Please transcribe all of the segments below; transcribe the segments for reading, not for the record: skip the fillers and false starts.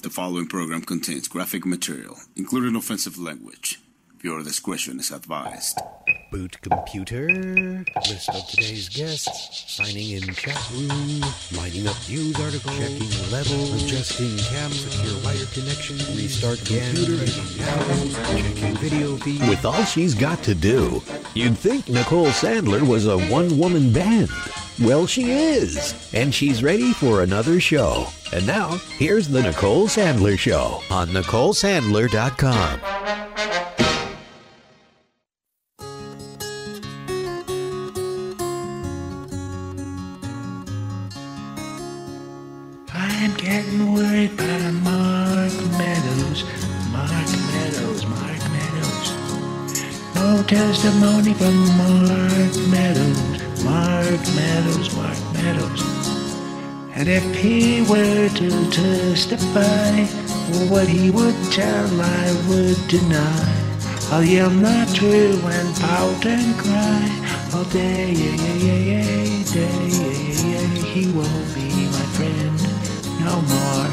The following program contains graphic material, including offensive language. Viewer discretion is advised. Boot computer, list of today's guests, signing in chat room, lining up news articles, checking level, adjusting cam, secure wire connection, restart computer, checking video feed. With all she's got to do, you'd think Nicole Sandler was a one-woman band. Well, she is, and she's ready for another show. And now, here's the Nicole Sandler Show on NicoleSandler.com. I'm getting worried by Mark Meadows. Mark Meadows, Mark Meadows. No testimony from Mark Meadows. Mark Meadows, Mark Meadows. And if he were to testify, what he would tell I would deny. I'll yell not true and pout and cry all day, yeah, yeah, yeah, yeah, day, yeah, yeah, yeah. He won't be my friend no more.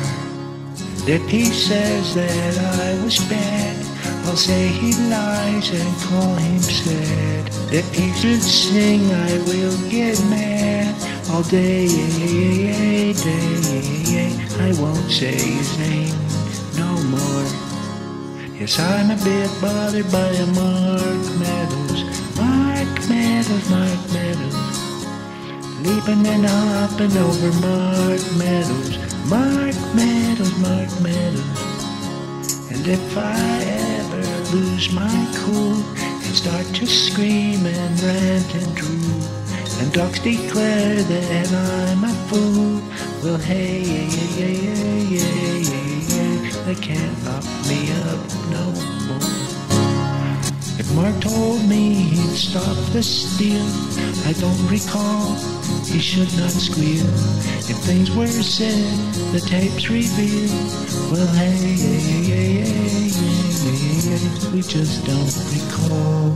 And if he says that I was bad, I'll say he lies and call him sad. If he should sing, I will get mad all day, day, day. I won't say his name no more. Yes, I'm a bit bothered by a Mark Meadows. Mark Meadows, Mark Meadows. Leaping and hopping over Mark Meadows. Mark Meadows, Mark Meadows. And if I ever lose my cool and start to scream and rant and drool, and dogs declare that I'm a fool, well, hey, yeah, yeah, yeah, yeah, yeah, yeah, they can't lock me up no more. If Mark told me he'd stop the steal, I don't recall, he should not squeal. If things were said, the tapes reveal, well, hey, yeah, yeah, yeah, yeah, yeah, we just don't recall.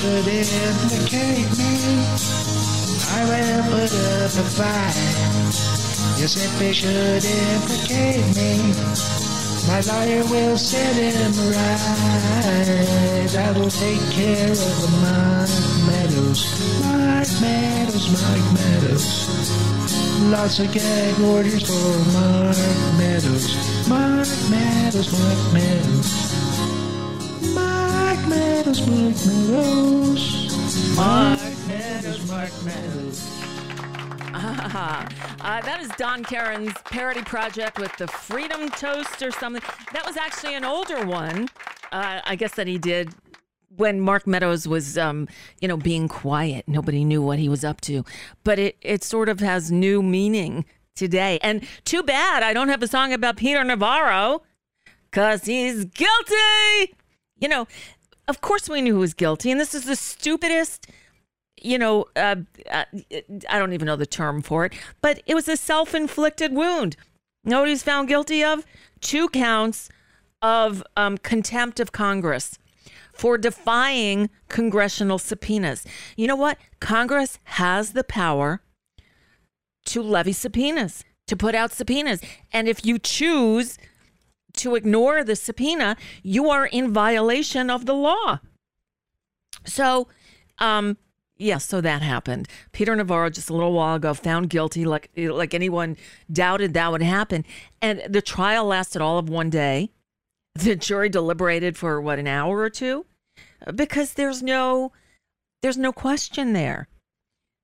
Should implicate me, I will put up a fight. Yes, if they should implicate me, my lawyer will set him right. I will take care of Mark Meadows. Mark Meadows, Mark Meadows. Lots of gag orders for Mark Meadows. Mark Meadows, Mark Meadows. Mark Meadows, Mark Meadows, Mark Meadows. That is Don Karen's parody project with the Freedom Toast or something. That was actually an older one, I guess, that he did when Mark Meadows was, being quiet. Nobody knew what he was up to. But it sort of has new meaning today. And too bad I don't have a song about Peter Navarro, because he's guilty. Of course we knew who was guilty, and this is the stupidest you know, I don't even know the term for it, but it was a self-inflicted wound. You know what he's found guilty of? 2 counts of contempt of Congress for defying congressional subpoenas. You know what? Congress has the power to levy subpoenas, to put out subpoenas. And if you choose to ignore the subpoena, you are in violation of the law. So, so that happened. Peter Navarro, just a little while ago, found guilty, like anyone doubted that would happen. And the trial lasted all of 1 day. The jury deliberated for, what, an hour or two? Because there's no question there.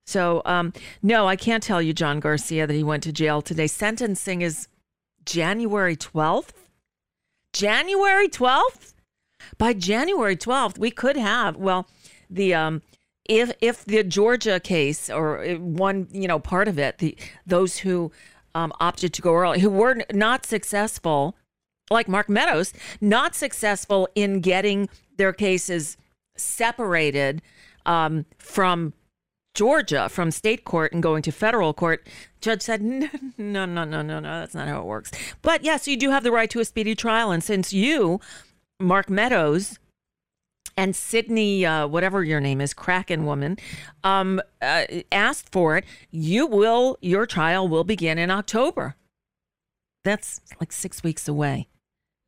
So, no, I can't tell you, John Garcia, that he went to jail today. Sentencing is January 12th. January 12th? By January 12th, we could have, well, the if the Georgia case or one, you know, part of it, those who opted to go early, who were not successful, like Mark Meadows, not successful in getting their cases separated from Georgia, from state court and going to federal court, judge said, no, that's not how it works. But yes, you do have the right to a speedy trial. And since you, Mark Meadows, and Sydney, whatever your name is, Kraken woman, asked for it, your trial will begin in October. That's like 6 weeks away.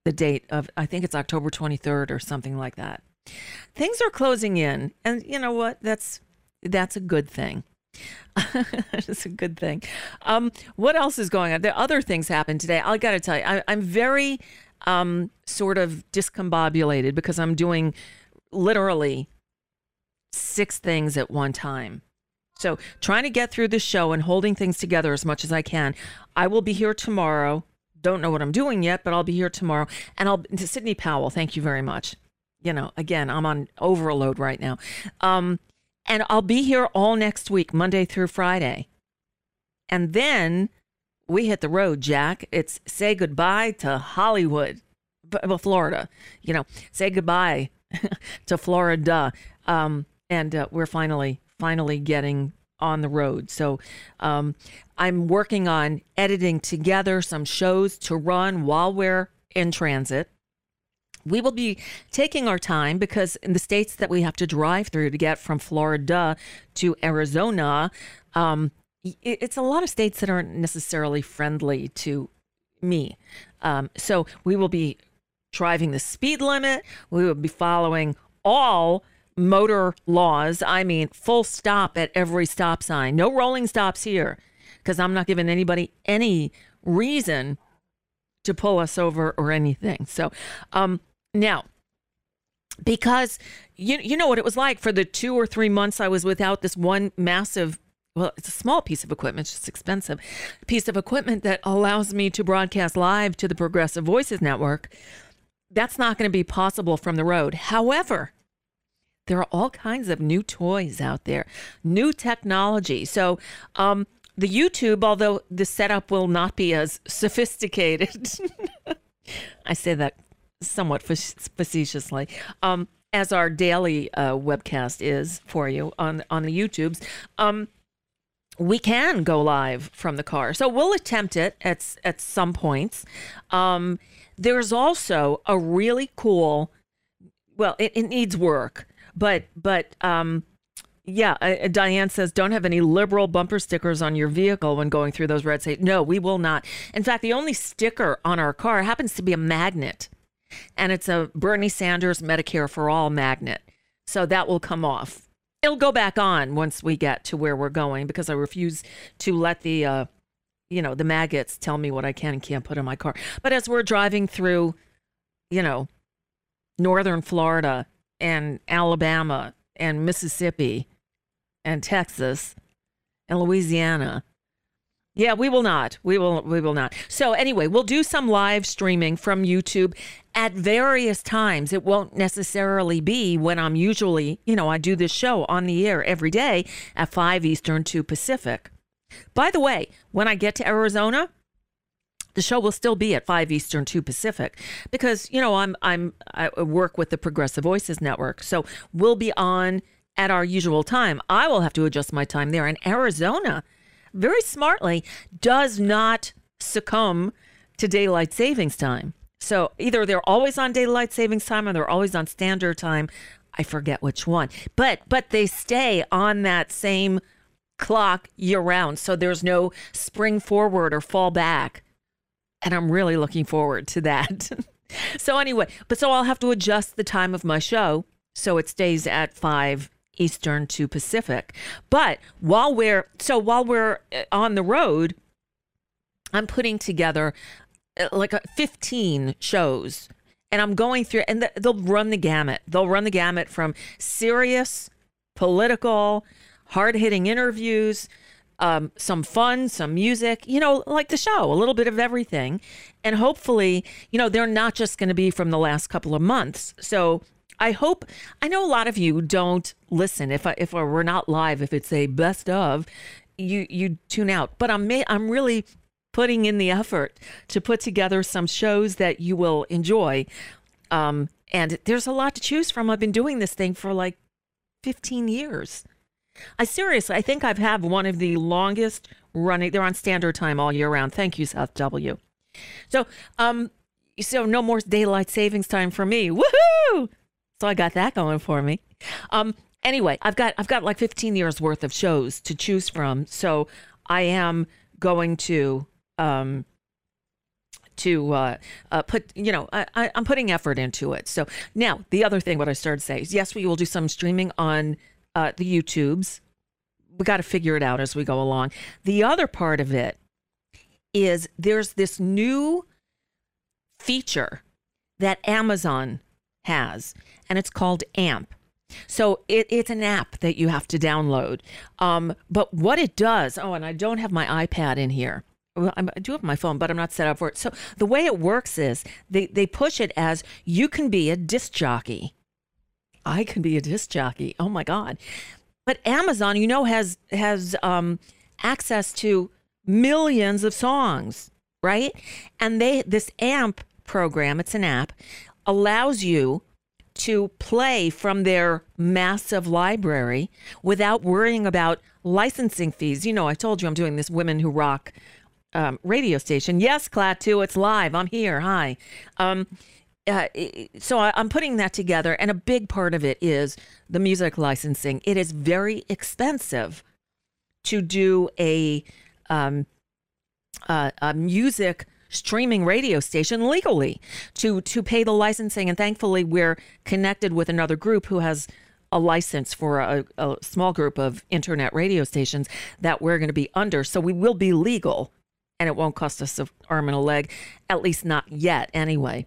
The date of, I think it's October 23rd or something like that. Things are closing in. And you know what? That's a good thing. That's a good thing. What else is going on? There are other things happened today. I got to tell you, I'm very sort of discombobulated because I'm doing literally 6 things at one time. So trying to get through the show and holding things together as much as I can. I will be here tomorrow. Don't know what I'm doing yet, but I'll be here tomorrow. And to Sydney Powell, thank you very much. You know, again, I'm on overload right now. And I'll be here all next week, Monday through Friday. And then we hit the road, Jack. It's say goodbye to Hollywood, well, Florida. You know, say goodbye to Florida. We're finally getting on the road. So I'm working on editing together some shows to run while we're in transit. We will be taking our time because in the states that we have to drive through to get from Florida to Arizona, it's a lot of states that aren't necessarily friendly to me. So we will be driving the speed limit. We will be following all motor laws. I mean, full stop at every stop sign. No rolling stops here because I'm not giving anybody any reason to pull us over or anything. So now, because you know what it was like for the 2 or 3 months I was without this one massive, well, it's a small piece of equipment, it's just expensive, piece of equipment that allows me to broadcast live to the Progressive Voices Network. That's not going to be possible from the road. However, there are all kinds of new toys out there, new technology. So the YouTube, although the setup will not be as sophisticated, I say that somewhat facetiously, as our daily webcast is for you on the YouTubes, we can go live from the car. So we'll attempt it at some points. There's also a really cool, well, it needs work, but Diane says, don't have any liberal bumper stickers on your vehicle when going through those red states. No, we will not. In fact, the only sticker on our car happens to be a magnet, and it's a Bernie Sanders Medicare for All magnet. So that will come off. It'll go back on once we get to where we're going because I refuse to let the, the maggots tell me what I can and can't put in my car. But as we're driving through, northern Florida and Alabama and Mississippi and Texas and Louisiana, yeah, we will not. We will not. So anyway, we'll do some live streaming from YouTube at various times. It won't necessarily be when I'm usually, I do this show on the air every day at 5 Eastern, 2 Pacific. By the way, when I get to Arizona, the show will still be at 5 Eastern, 2 Pacific because, I work with the Progressive Voices Network. So we'll be on at our usual time. I will have to adjust my time there. And Arizona, very smartly, does not succumb to daylight savings time. So either they're always on daylight savings time or they're always on standard time. I forget which one. But they stay on that same clock year round. So there's no spring forward or fall back. And I'm really looking forward to that. So anyway, so I'll have to adjust the time of my show so it stays at 5 Eastern to Pacific. But while we're on the road, I'm putting together like 15 shows, and I'm going through, and they'll run the gamut. They'll run the gamut from serious, political, hard-hitting interviews, some fun, some music, like the show, a little bit of everything. And hopefully, they're not just going to be from the last couple of months. So I know a lot of you don't listen. If we're not live, if it's a best of, you tune out. But I'm really putting in the effort to put together some shows that you will enjoy. And there's a lot to choose from. I've been doing this thing for like 15 years. I think I've had one of the longest running. They're on standard time all year round. Thank you, South W. So no more daylight savings time for me. Woohoo! So I got that going for me. Anyway, I've got like 15 years worth of shows to choose from. So I am going to put, I'm putting effort into it. So now the other thing, what I started to say is, yes, we will do some streaming on the YouTubes. We got to figure it out as we go along. The other part of it is there's this new feature that Amazon has, and it's called AMP. So it's an app that you have to download. But what it does, and I don't have my iPad in here. Well, I do have my phone, but I'm not set up for it. So the way it works is they push it as you can be a disc jockey. I can be a disc jockey. Oh my God. But Amazon, has access to millions of songs, right? And this AMP program, it's an app, allows you to play from their massive library without worrying about licensing fees. I told you I'm doing this Women Who Rock radio station. Yes, Klaatu, it's live. I'm here. Hi. So I'm putting that together, and a big part of it is the music licensing. It is very expensive to do a music streaming radio station legally, to pay the licensing. And thankfully, we're connected with another group who has a license for a small group of internet radio stations that we're going to be under. So we will be legal, and it won't cost us an arm and a leg, at least not yet anyway.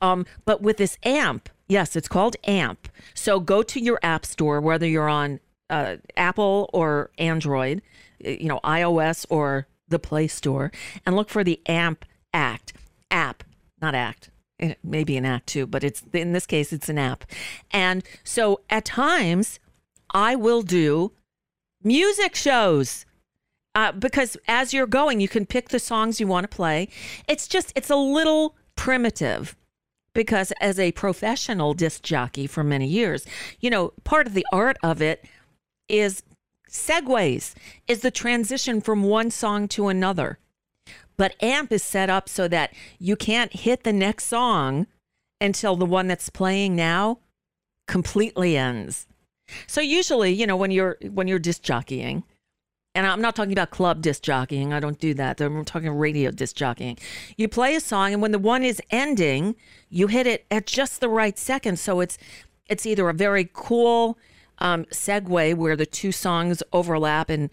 But with this AMP, yes, it's called AMP. So go to your app store, whether you're on Apple or Android, iOS or the Play Store, and look for the AMP app, not act. It may be an act too, but it's, in this case, it's an app. And so at times I will do music shows. Because as you're going, you can pick the songs you want to play. It's a little primitive, because as a professional disc jockey for many years, part of the art of it is segues, is the transition from one song to another. But AMP is set up so that you can't hit the next song until the one that's playing now completely ends. So usually, when you're disc jockeying, and I'm not talking about club disc jockeying. I don't do that. I'm talking radio disc jockeying. You play a song, and when the one is ending, you hit it at just the right second. So it's either a very cool segue where the two songs overlap and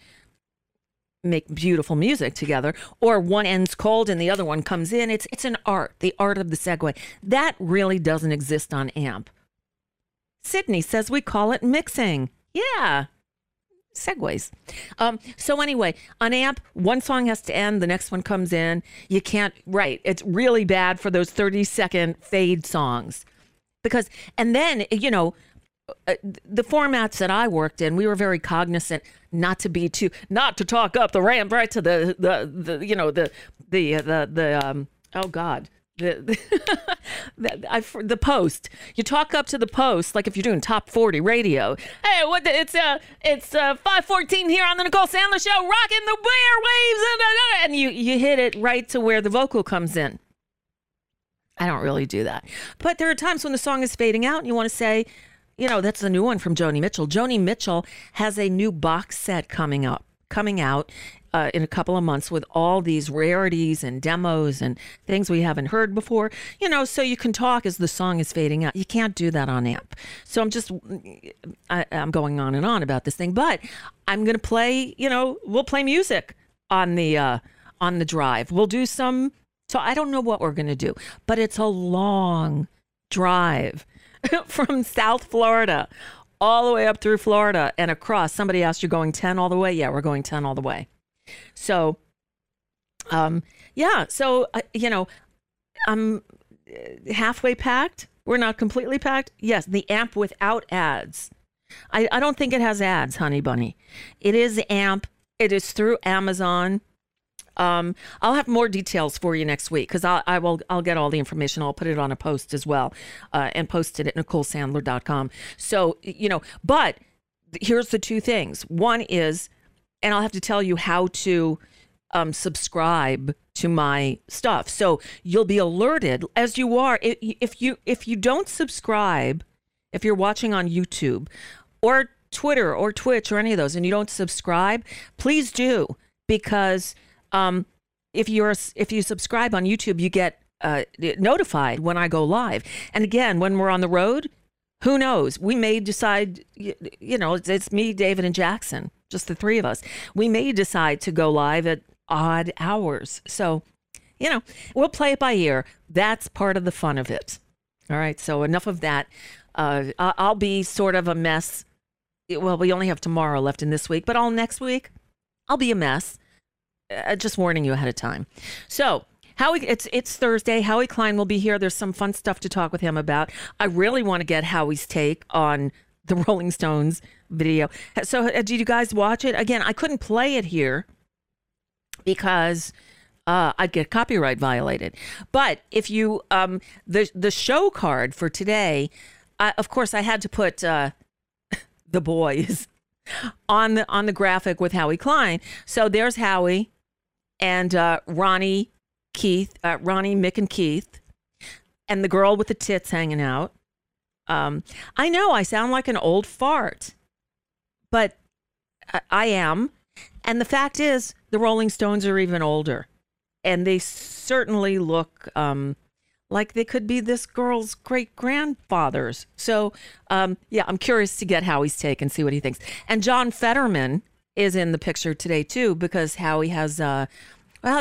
make beautiful music together, or one ends cold and the other one comes in. It's an art, the art of the segue. That really doesn't exist on AMP. Sydney says we call it mixing. Yeah. Segues. So anyway, on AMP, one song has to end, the next one comes in. You can't, right? It's really bad for those 30-second fade songs, because, and then the formats that I worked in, we were very cognizant not to talk up the ramp right to the the Post. You talk up to the Post, like if you're doing top 40 radio. Hey, it's 5:14 here on the Nicole Sandler Show, rocking the airwaves, and you hit it right to where the vocal comes in. I don't really do that, but there are times when the song is fading out, and you want to say, you know, that's the new one from Joni Mitchell. Joni Mitchell has a new box set coming out. In a couple of months with all these rarities and demos and things we haven't heard before, you know, so you can talk as the song is fading out. You can't do that on amp. So I'm going on and on about this thing, but I'm going to play, you know, we'll play music on the drive. We'll do some, so I don't know what we're going to do, but it's a long drive from South Florida all the way up through Florida and across. Somebody asked, you're going 10 all the way? Yeah, we're going 10 all the way. So, you know, I'm halfway packed. We're not completely packed. Yes, the amp without ads. I don't think it has ads, honey bunny. It is amp. It is through Amazon. I'll have more details for you next week because I'll get all the information. I'll put it on a post as well and post it at NicoleSandler.com. So, you know, but here's the two things. One is, and I'll have to tell you how to subscribe to my stuff. So you'll be alerted as you are. If you don't subscribe, if you're watching on YouTube or Twitter or Twitch or any of those and you don't subscribe, please do. Because if you subscribe on YouTube, you get notified when I go live. And again, when we're on the road, who knows? We may decide, you know, it's me, David, and Jackson. Just the three of us. We may decide to go live at odd hours. So, you know, we'll play it by ear. That's part of the fun of it. All right. So enough of that. I'll be sort of a mess. Well, we only have tomorrow left in this week, but all next week, I'll be a mess. Just warning you ahead of time. So it's Thursday. Howie Klein will be here. There's some fun stuff to talk with him about. I really want to get Howie's take on the Rolling Stones video. So did you guys watch it? Again, I couldn't play it here because I'd get copyright violated. But if you, the show card for today, of course I had to put The Boys on the graphic with Howie Klein. So there's Howie and Ronnie, Mick and Keith, and the girl with the tits hanging out. I know I sound like an old fart, but I am. And the fact is, the Rolling Stones are even older. And they certainly look like they could be this girl's great-grandfathers. So, yeah, I'm curious to get Howie's take and see what he thinks. And John Fetterman is in the picture today, too, because Howie has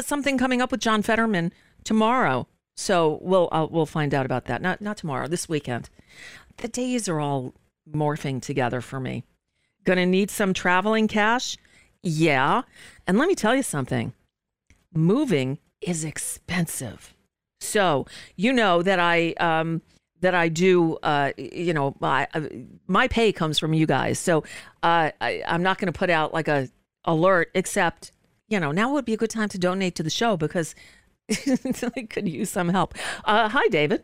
something coming up with John Fetterman tomorrow. So we'll find out about that. Not tomorrow, this weekend. The days are all morphing together for me. Gonna need some traveling cash? Yeah. And let me tell you something. Moving is expensive. So you know that I do, you know, my pay comes from you guys. So I'm not going to put out like a alert, except, you know, now would be a good time to donate to the show because I could use some help. Hi, David.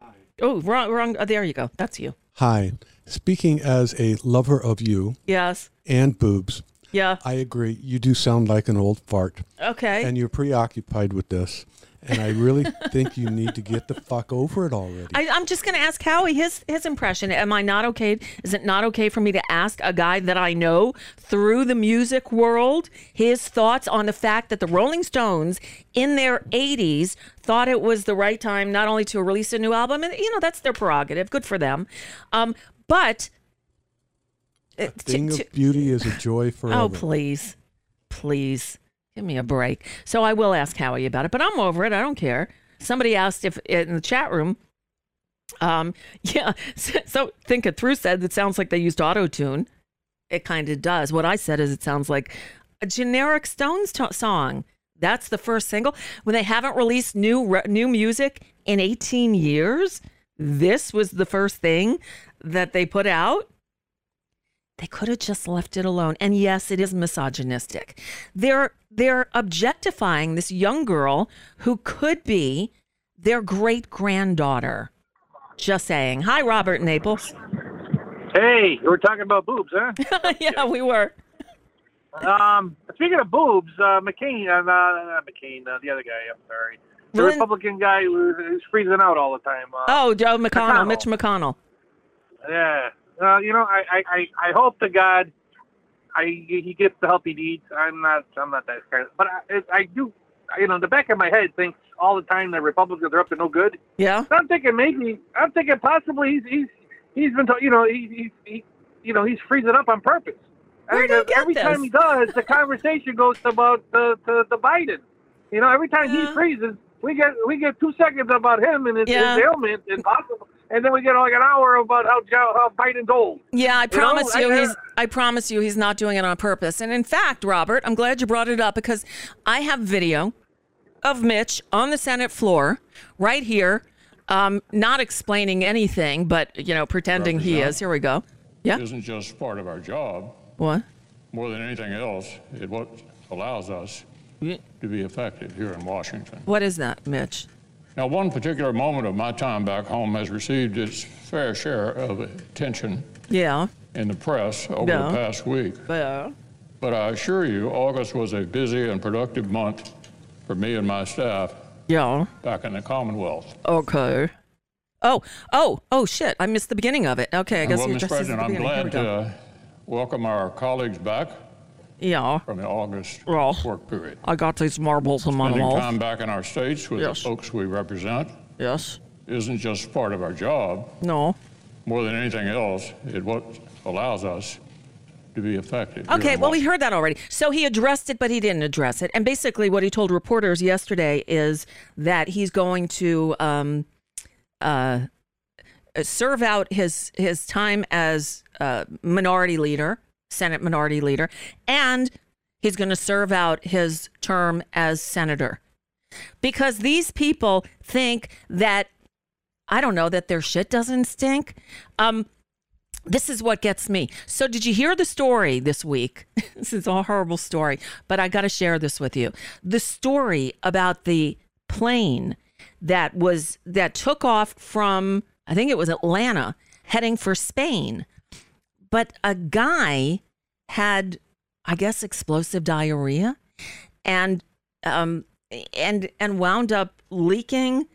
Hi. Oh, wrong. Oh, there you go. That's you. Hi. Speaking as a lover of you. Yes. And boobs. Yeah. I agree. You do sound like an old fart. Okay. And you're preoccupied with this. And I really think you need to get the fuck over it already. I'm just going to ask Howie his impression. Am I not okay? Is it not okay for me to ask a guy that I know through the music world his thoughts on the fact that the Rolling Stones in their 80s thought it was the right time not only to release a new album, and, you know, that's their prerogative. Good for them. But a thing of beauty is a joy forever. Oh, please. Please. Give me a break. So I will ask Howie about it, but I'm over it. I don't care. Somebody asked if in the chat room, yeah, so Think It Through said it sounds like they used auto-tune. It kind of does. What I said is it sounds like a generic Stones song. That's the first single. When they haven't released new music in 18 years, this was the first thing that they put out. They could have just left it alone. And yes, it is misogynistic. They're objectifying this young girl who could be their great-granddaughter. Just saying. Hi, Robert Naples. Hey, you were talking about boobs, huh? Yeah, we were. Speaking of boobs, McCain, the other guy, I'm sorry. The Republican guy who's freezing out all the time. Joe McConnell, Mitch McConnell. Yeah. I hope to God he gets the help he needs. I'm not that scared. But I do, the back of my head thinks all the time that Republicans are up to no good. Yeah. So I'm thinking possibly he's been told, he's freezing up on purpose. I think every time he does, the conversation goes about the Biden. Every time he freezes, we get 2 seconds about him and his ailment and possible. And then we get like an hour about how Biden's old. Yeah, I promise I promise you he's not doing it on purpose. And in fact, Robert, I'm glad you brought it up because I have video of Mitch on the Senate floor right here, not explaining anything, but, pretending Robert, he is. Here we go. Yeah. It isn't just part of our job. What? More than anything else, it what allows us to be effective here in Washington. What is that, Mitch? Now, one particular moment of my time back home has received its fair share of attention in the press over the past week. But I assure you, August was a busy and productive month for me and my staff back in the Commonwealth. Okay. Oh, shit. I missed the beginning of it. Okay, I guess you're just at the beginning. Well, Mr. President, I'm glad to welcome our colleagues back from the August work period. I got these marbles in my mouth. Spending time back in our states with the folks we represent isn't just part of our job. No. More than anything else, it what allows us to be effective. Okay, well, we heard that already. So he addressed it, but he didn't address it. And basically what he told reporters yesterday is that he's going to serve out his time as Senate minority leader, and he's going to serve out his term as senator. Because these people think that, that their shit doesn't stink. This is what gets me. So did you hear the story this week? This is a horrible story, but I got to share this with you. The story about the plane that took off from, I think it was Atlanta, heading for Spain. But a guy had, I guess, explosive diarrhea and wound up leaking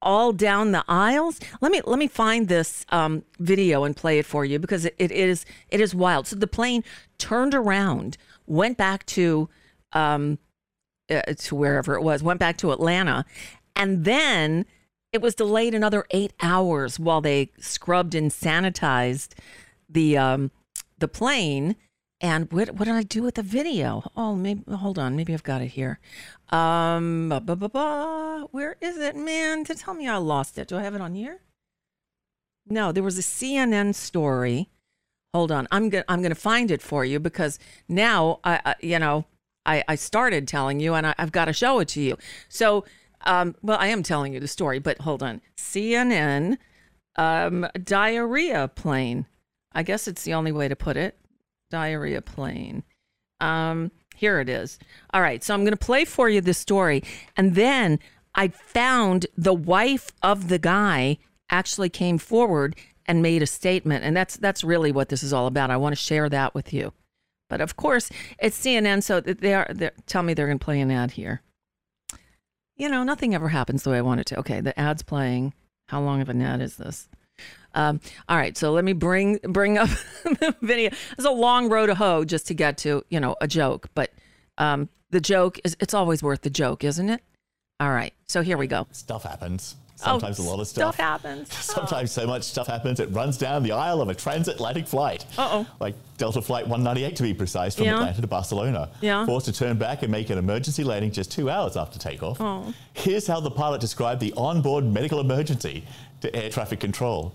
all down the aisles. Let me find this video and play it for you because it is wild. So the plane turned around, went back to wherever it was, went back to Atlanta, and then it was delayed another 8 hours while they scrubbed and sanitized the plane. And what did I do with the video? Oh, hold on. Maybe I've got it here. Where is it, man? To tell me I lost it. Do I have it on here? No, there was a CNN story. Hold on. I'm gonna find it for you because now I started telling you and I've got to show it to you. So I am telling you the story, but hold on. CNN diarrhea plane. I guess it's the only way to put it. Diarrhea plane. Here it is. All right. So I'm going to play for you this story. And then I found the wife of the guy actually came forward and made a statement. And that's really what this is all about. I want to share that with you. But of course, it's CNN. So tell me they're going to play an ad here. Nothing ever happens the way I want it to. Okay. The ad's playing. How long of an ad is this? All right, so let me bring up the video. It's a long road to hoe just to get to, a joke. But the joke, it's always worth the joke, isn't it? All right, so here we go. Stuff happens. Sometimes a lot of stuff happens. Sometimes so much stuff happens, it runs down the aisle of a transatlantic flight. Like Delta Flight 198, to be precise, from Atlanta to Barcelona. Forced to turn back and make an emergency landing just 2 hours after takeoff. Here's how the pilot described the onboard medical emergency to air traffic control.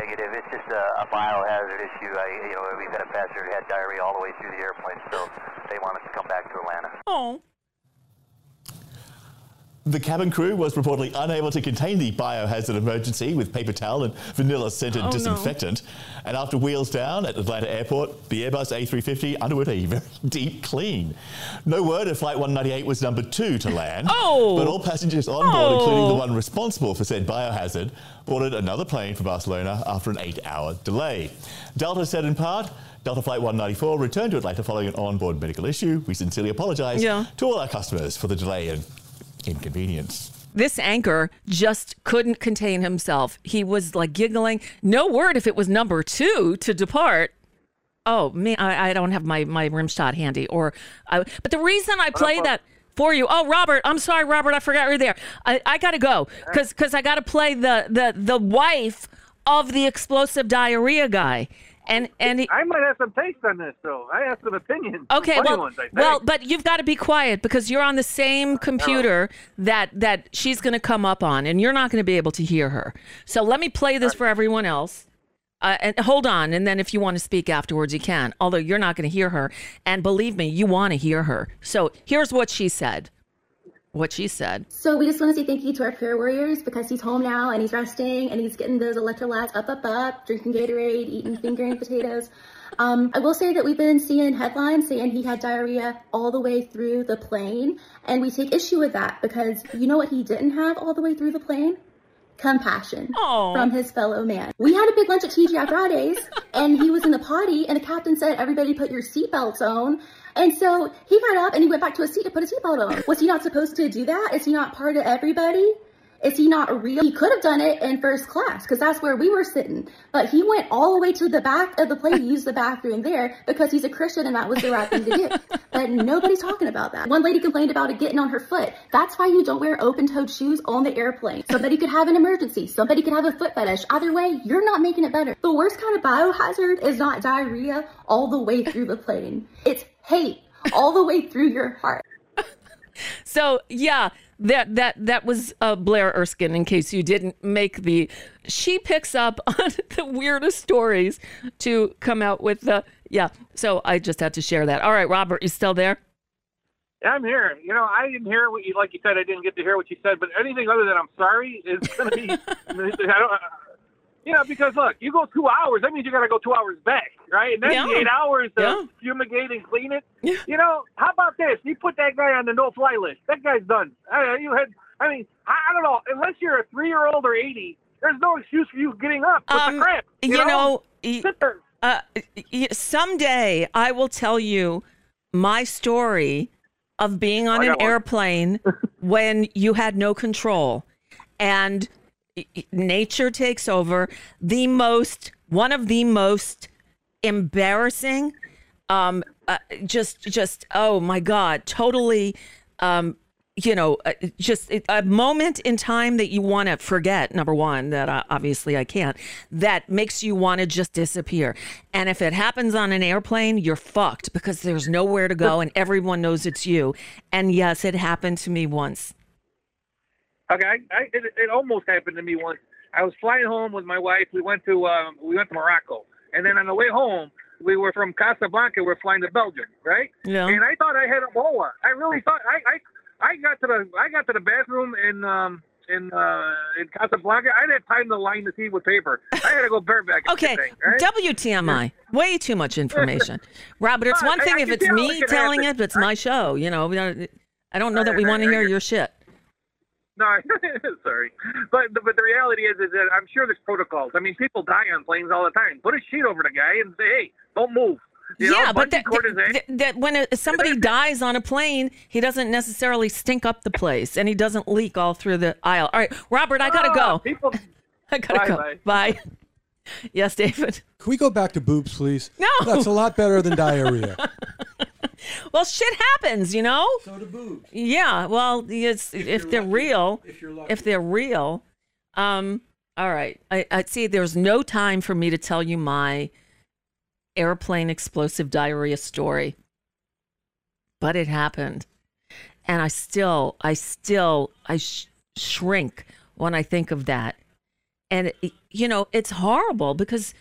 Negative. It's just a biohazard issue. We've had a passenger who had diarrhea all the way through the airplane, so they want us to come back to Atlanta. The cabin crew was reportedly unable to contain the biohazard emergency with paper towel and vanilla-scented disinfectant. No. And after wheels down at Atlanta Airport, the Airbus A350 underwent a very deep clean. No word if Flight 198 was number 2 to land, but all passengers on board, including the one responsible for said biohazard, boarded another plane for Barcelona after an 8-hour delay. Delta said in part, Delta Flight 194 returned to Atlanta following an onboard medical issue. We sincerely apologise to all our customers for the delay and inconvenience. This anchor just couldn't contain himself. He was like giggling. No word if it was number 2 to depart. Oh, man, I don't have my rim shot handy. But the reason I play that for you. Oh, Robert, I'm sorry, Robert. I forgot you're there. I got to go because I got to play the wife of the explosive diarrhea guy. I might have some takes on this, though. I have some opinions. Okay, but you've got to be quiet because you're on the same computer that she's going to come up on, and you're not going to be able to hear her. So let me play this for everyone else. And hold on, and then if you want to speak afterwards, you can. Although you're not going to hear her, and believe me, you want to hear her. So here's what she said. So we just want to say thank you to our prayer warriors because he's home now and he's resting and he's getting those electrolytes up, drinking Gatorade, eating fingering potatoes. I will say that we've been seeing headlines saying he had diarrhea all the way through the plane. And we take issue with that because you know what he didn't have all the way through the plane? Compassion from his fellow man. We had a big lunch at TGI Fridays and he was in the potty and the captain said, everybody put your seatbelts on. And so he got up and he went back to his seat to put his seatbelt on. Was he not supposed to do that? Is he not part of everybody? Is he not real? He could have done it in first class because that's where we were sitting. But he went all the way to the back of the plane to use the bathroom there because he's a Christian and that was the right thing to do. But nobody's talking about that. One lady complained about it getting on her foot. That's why you don't wear open-toed shoes on the airplane. Somebody could have an emergency. Somebody could have a foot fetish. Either way, you're not making it better. The worst kind of biohazard is not diarrhea all the way through the plane. It's hate all the way through your heart. So, yeah. That was Blair Erskine, in case you didn't make the... She picks up on the weirdest stories to come out with the... Yeah, so I just had to share that. All right, Robert, you still there? Yeah, I'm here. You know, I didn't hear what you... Like you said, I didn't get to hear what you said, but anything other than I'm sorry is going to be... You know, because, look, you go 2 hours, that means you got to go 2 hours back, right? And then 8 hours to fumigate and clean it. Yeah. You know, how about this? You put that guy on the no-fly list. That guy's done. I don't know. Unless you're a 3-year-old or 80, there's no excuse for you getting up with the crap. You know sit there. Someday I will tell you my story of being on an airplane when you had no control. And... nature takes over. One of the most embarrassing, oh my God, totally, a moment in time that you want to forget, number one, that obviously I can't, that makes you want to just disappear. And if it happens on an airplane, you're fucked because there's nowhere to go and everyone knows it's you. And yes, it happened to me once. Okay, it almost happened to me once. I was flying home with my wife. We went to Morocco, and then on the way home, we were from Casablanca. We're flying to Belgium, right? Yeah. And I thought I had a boa. I really thought I got to the bathroom in Casablanca. I didn't have time to line the seat with paper. I had to go bareback. Okay, thing, right? WTMI. Way too much information, Robert. It's one thing if it's me telling it, but it's my show. You know, I don't know that we want to hear your shit. No, sorry. But the reality is that I'm sure there's protocols. I mean, people die on planes all the time. Put a sheet over the guy and say, hey, don't move. When somebody dies on a plane, he doesn't necessarily stink up the place and he doesn't leak all through the aisle. All right, Robert, I got to go. I got to go. Bye. Yes, David. Can we go back to boobs, please? No. That's a lot better than diarrhea. Well, shit happens, you know? So do boobs. Yeah, well, if they're real. All right. I see there's no time for me to tell you my airplane explosive diarrhea story. But it happened. And I shrink when I think of that. And, you know, it's horrible because...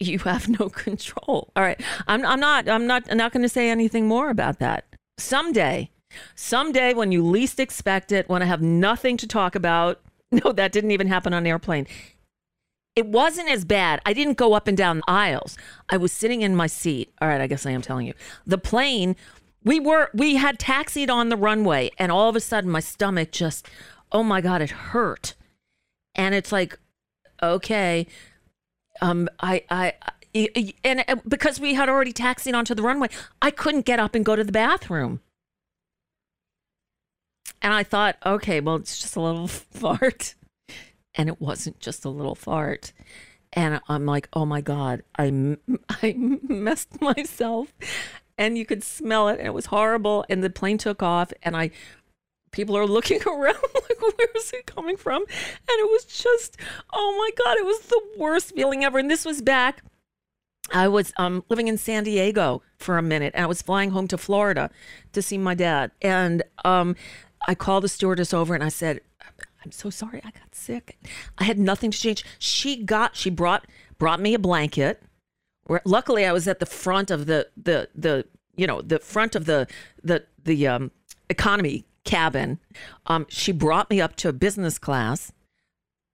you have no control. All right. I'm not going to say anything more about that. Someday Someday when you least expect it, when I have nothing to talk about. No, that didn't even happen on an airplane. It wasn't as bad. I didn't go up and down the aisles. I was sitting in my seat. All right, I guess I am telling you. The plane, we had taxied on the runway, and all of a sudden my stomach just, oh my God, it hurt. And it's like, okay, and because we had already taxied onto the runway, I couldn't get up and go to the bathroom. And I thought, okay, well, it's just a little fart. And it wasn't just a little fart. And I'm like, oh my God, I messed myself. And you could smell it, and it was horrible. And the plane took off, and people are looking around like, where is it coming from? And it was just, oh my God, it was the worst feeling ever. And this was back, I was living in San Diego for a minute, and I was flying home to Florida to see my dad. And I called the stewardess over, and I said, I'm so sorry, I got sick. I had nothing to change. She brought me a blanket. Luckily, I was at the front of the economy cabin. She brought me up to a business class.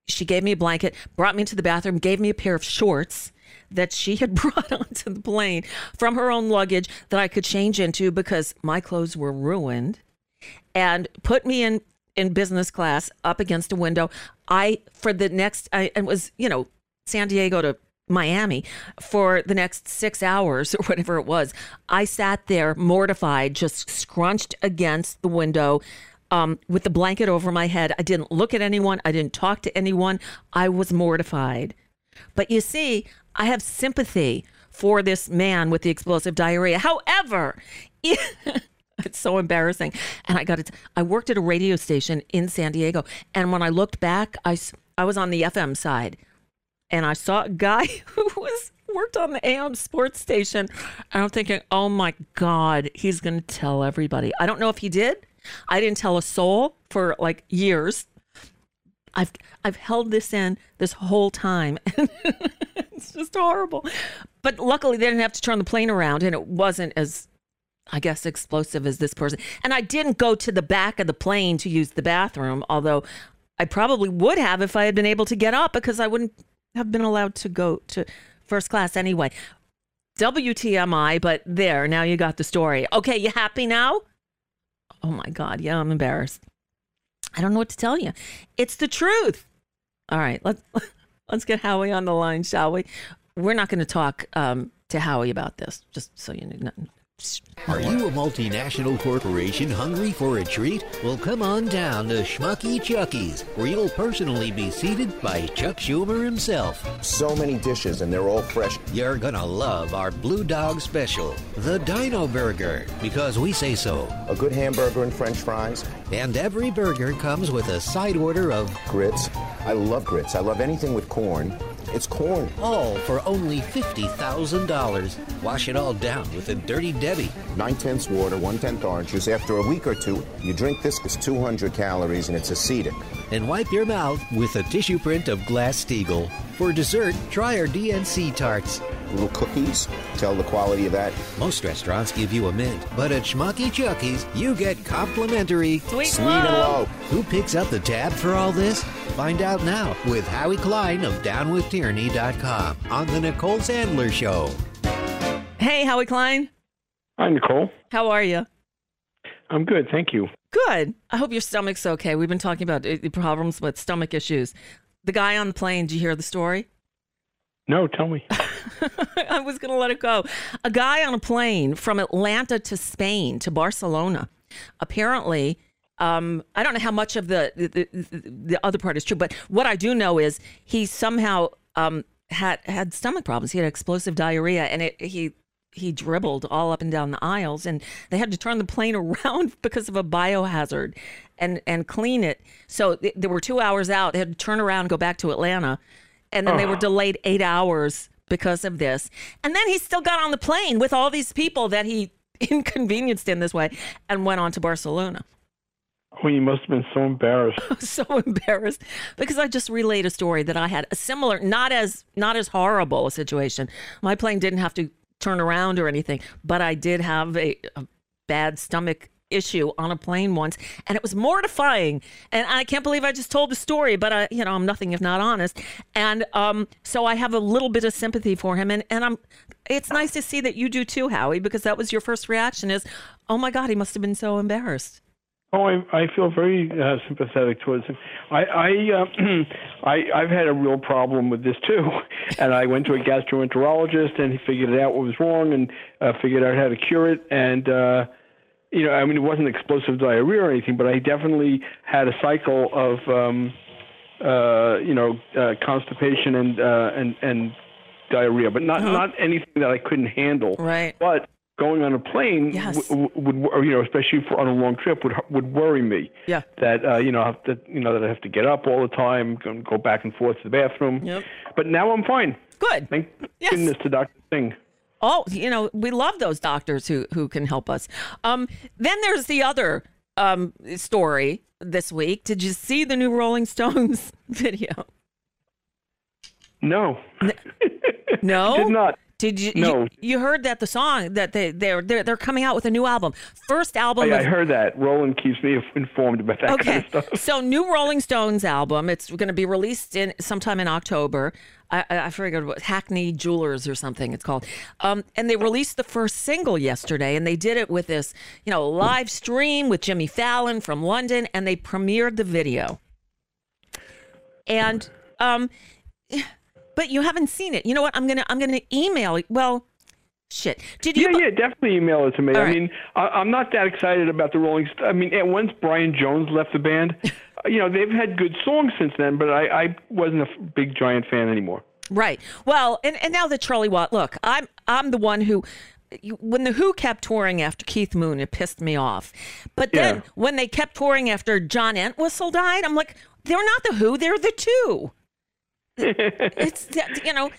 She gave me a blanket, brought me into the bathroom, gave me a pair of shorts that she had brought onto the plane from her own luggage that I could change into because my clothes were ruined, and put me in business class up against a window. It was San Diego to Miami for the next 6 hours or whatever it was. I sat there mortified, just scrunched against the window with the blanket over my head. I didn't look at anyone. I didn't talk to anyone. I was mortified. But you see, I have sympathy for this man with the explosive diarrhea. However, it's so embarrassing. And I worked at a radio station in San Diego. And when I looked back, I was on the FM side. And I saw a guy who worked on the AM sports station. And I'm thinking, oh my God, he's going to tell everybody. I don't know if he did. I didn't tell a soul for like years. I've held this in this whole time. It's just horrible. But luckily they didn't have to turn the plane around, and it wasn't as, I guess, explosive as this person. And I didn't go to the back of the plane to use the bathroom, although I probably would have if I had been able to get up, because I wouldn't have been allowed to go to first class anyway. WTMI, but there, now you got the story. Okay, you happy now? Oh my God, yeah, I'm embarrassed. I don't know what to tell you. It's the truth. All right, let's get Howie on the line, shall we? We're not going to talk to Howie about this, just so you know. Are you a multinational corporation hungry for a treat? Well, come on down to Schmucky Chucky's, where you'll personally be seated by Chuck Schumer himself. So many dishes, and they're all fresh. You're gonna love our Blue Dog special, the Dino Burger, because we say so. A good hamburger and french fries. And every burger comes with a side order of grits. I love grits. I love anything with corn. It's corn. All for only $50,000. Wash it all down with a Dirty Debbie. 9/10 water, 1/10 orange juice. After a week or two, you drink this. It's 200 calories, and it's acetic. And wipe your mouth with a tissue print of Glass-Steagall. For dessert, try our DNC tarts. Little cookies, tell the quality of that. Most restaurants give you a mint, but at Schmucky Chucky's, you get complimentary sweet and low. Who picks up the tab for all this? Find out now with Howie Klein of DownWithTyranny.com on The Nicole Sandler Show. Hey, Howie Klein. Hi, Nicole. How are you? I'm good, thank you. Good. I hope your stomach's okay. We've been talking about the problems with stomach issues. The guy on the plane, did you hear the story? No, tell me. I was going to let it go. A guy on a plane from Atlanta to Spain, to Barcelona. Apparently, I don't know how much of the other part is true, but what I do know is he somehow had stomach problems. He had explosive diarrhea, and he dribbled all up and down the aisles, and they had to turn the plane around because of a biohazard and clean it. So there were 2 hours out. They had to turn around and go back to Atlanta. And then they were delayed 8 hours because of this. And then he still got on the plane with all these people that he inconvenienced in this way and went on to Barcelona. Oh, you must have been so embarrassed. So embarrassed, because I just relayed a story that I had, a similar, not as horrible a situation. My plane didn't have to turn around or anything, but I did have a bad stomach issue on a plane once, and it was mortifying. And I can't believe I just told the story, but I, you know, I'm nothing if not honest. And so I have a little bit of sympathy for him. And I'm, it's nice to see that you do too, Howie, because that was your first reaction is, oh my God, he must have been so embarrassed. Oh, I feel very sympathetic towards him. I've had a real problem with this too, and I went to a gastroenterologist, and he figured out what was wrong and figured out how to cure it. And you know, I mean, it wasn't explosive diarrhea or anything, but I definitely had a cycle of constipation and diarrhea, but not anything that I couldn't handle. Right, but going on a plane, yes, would, you know, especially for on a long trip, would worry me. Yeah. That that I have to get up all the time, go back and forth to the bathroom. Yep. But now I'm fine. Good. Thank goodness to Dr. Singh. Oh, you know, we love those doctors who can help us. Then there's the other story this week. Did you see the new Rolling Stones video? No. No. Did not. Did you, no. You heard that the song that they're coming out with a new album, first album. I heard that. Roland keeps me informed about that kind of stuff. So new Rolling Stones album. It's going to be released sometime in October. I forget what, Hackney Jewelers or something it's called. And they released the first single yesterday, and they did it with this, you know, live stream with Jimmy Fallon from London, and they premiered the video. And but you haven't seen it. You know what? I'm gonna email. Well, shit. Did you? Yeah, definitely email it to me. Right. I mean, I'm not that excited about the Rolling Stones. I mean, once Brian Jones left the band, you know, they've had good songs since then, but I wasn't a big Giant fan anymore. Right. Well, and now that Charlie Watt, look, I'm the one who, when The Who kept touring after Keith Moon, it pissed me off. But then when they kept touring after John Entwistle died, I'm like, they're not The Who, they're The Two. It's, you know, and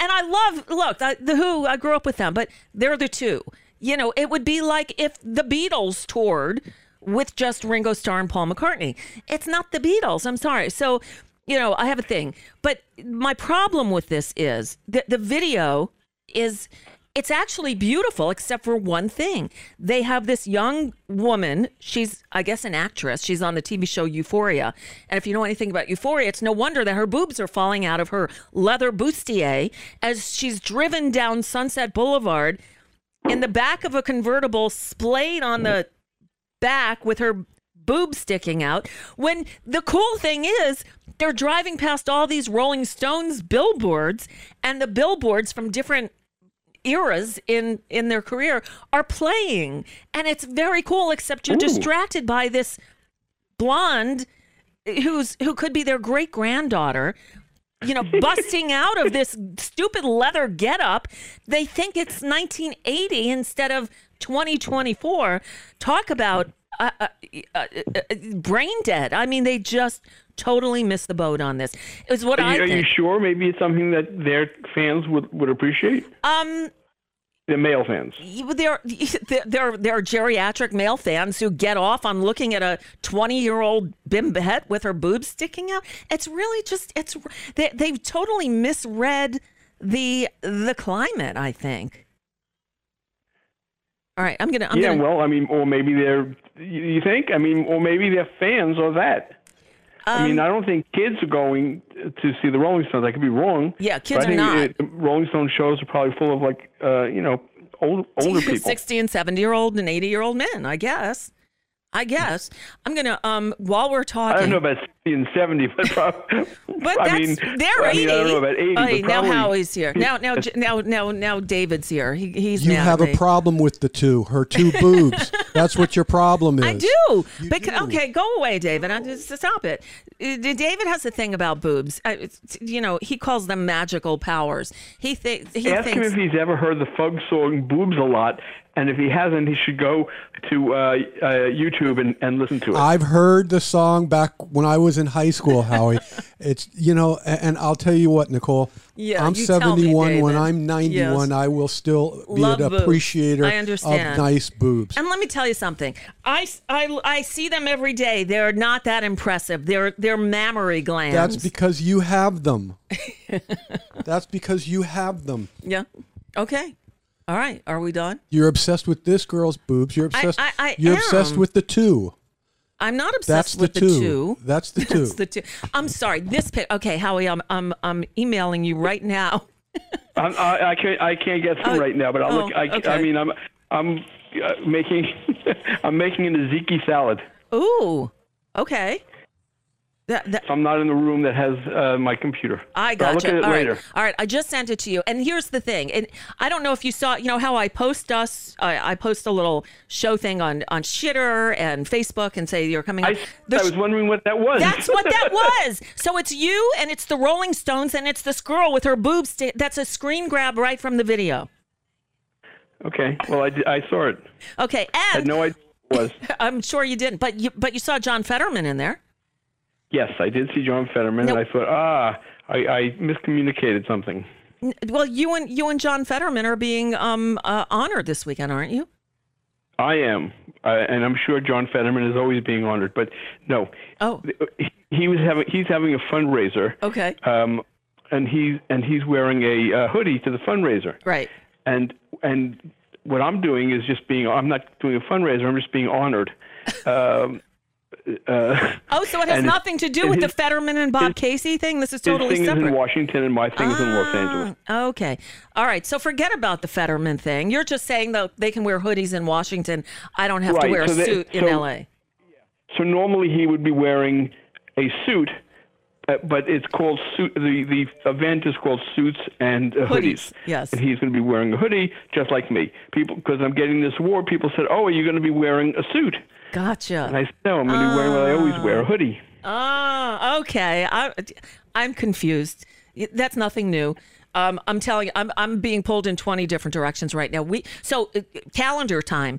I love, look, The Who, I grew up with them, but they're The Two. You know, it would be like if The Beatles toured with just Ringo Starr and Paul McCartney. It's not The Beatles, I'm sorry. So, you know, I have a thing. But my problem with this is that the video is, it's actually beautiful, except for one thing. They have this young woman, she's, I guess, an actress. She's on the TV show Euphoria. And if you know anything about Euphoria, it's no wonder that her boobs are falling out of her leather bustier as she's driven down Sunset Boulevard in the back of a convertible, splayed on the back with her boobs sticking out. When the cool thing is, they're driving past all these Rolling Stones billboards, and the billboards from different eras in their career are playing, and it's very cool, except you're distracted by this blonde who could be their great granddaughter, you know, busting out of this stupid leather getup. They think it's 1980 instead of 2024. Talk about brain dead. I mean, they just totally missed the boat on this. Is what I think. Are you sure? Maybe it's something that their fans would appreciate. The male fans. There are geriatric male fans who get off on looking at a 20-year-old bimbette with her boobs sticking out. It's really just they've totally misread the climate, I think. All right, I'm gonna. Well, I mean, or maybe they're. You think? I mean, or maybe their fans are that. I mean, I don't think kids are going to see the Rolling Stones. I could be wrong. Yeah, kids are not. Rolling Stone shows are probably full of like, older people, 60 and 70-year-old and 80-year-old men. I guess. I'm gonna. While we're taltalking, I don't know about 60 and 70, but probably. But they're 80. I don't know about 80. But now Howie's here. Now David's here. He's. You have a problem with The Two. Her two boobs. That's what your problem is. I do. Okay, go away, David. I just stop it. David has a thing about boobs. He calls them magical powers. Ask him if he's ever heard the Fug song "Boobs a Lot." And if he hasn't, he should go to YouTube and listen to it. I've heard the song back when I was in high school, Howie. It's, you know, and I'll tell you what, Nicole. Yeah, I'm 71. David. When I'm 91, yes, I will still be an appreciator of nice boobs. And let me tell you something. I see them every day. They're not that impressive. They're mammary glands. That's because you have them. Yeah. Okay. All right. Are we done? You're obsessed with this girl's boobs. You're obsessed. I am. Obsessed with the two. I'm not obsessed with the two. That's the two. That's the two. I'm sorry. This pic. Okay, Howie, I'm emailing you right now. I can't get through right now, but I'll look. Okay. I mean, I'm making an tzatziki salad. Ooh. Okay. So I'm not in the room that has my computer. I got you. All right. I just sent it to you. And here's the thing. And I don't know if you saw, you know, how I post us. I post a little show thing on Shitter and Facebook and say you're coming up. I was wondering what that was. That's what that was. So it's you and it's the Rolling Stones and it's this girl with her boobs. That's a screen grab right from the video. Okay. Well, I saw it. Okay. And I had no idea what it was. I'm sure you didn't. But you saw John Fetterman in there. Yes, I did see John Fetterman, and I thought, I miscommunicated something. Well, you and John Fetterman are being honored this weekend, aren't you? I am, and I'm sure John Fetterman is always being honored. But no, he's having a fundraiser. Okay, and he's wearing a hoodie to the fundraiser. Right, and what I'm doing is just being. I'm not doing a fundraiser. I'm just being honored. So it has nothing to do with the Fetterman and Bob Casey thing? This is totally separate. His thing is in Washington and my thing is in Los Angeles. Okay. All right. So forget about the Fetterman thing. You're just saying that they can wear hoodies in Washington. I don't have to wear a suit in L.A. So normally he would be wearing a suit, but it's called suit. The event is called Suits and Hoodies. Yes. And he's going to be wearing a hoodie just like me. Because I'm getting this award, people said, oh, are you going to be wearing a suit? Gotcha. And I said, no, I'm going to be wearing what I always wear, a hoodie. Oh, okay. I'm confused. That's nothing new. I'm telling you, I'm being pulled in 20 different directions right now. So calendar time.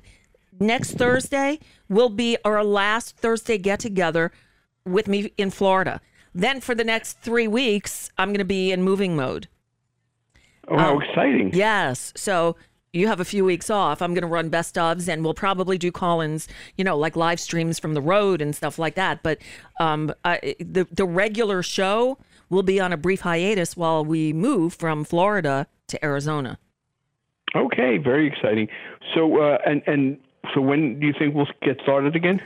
Next Thursday will be our last Thursday get-together with me in Florida. Then for the next 3 weeks, I'm going to be in moving mode. Oh, how exciting. Yes. So... you have a few weeks off. I'm going to run best ofs and we'll probably do call-ins, you know, like live streams from the road and stuff like that. But the regular show will be on a brief hiatus while we move from Florida to Arizona. Okay, very exciting. So so when do you think we'll get started again?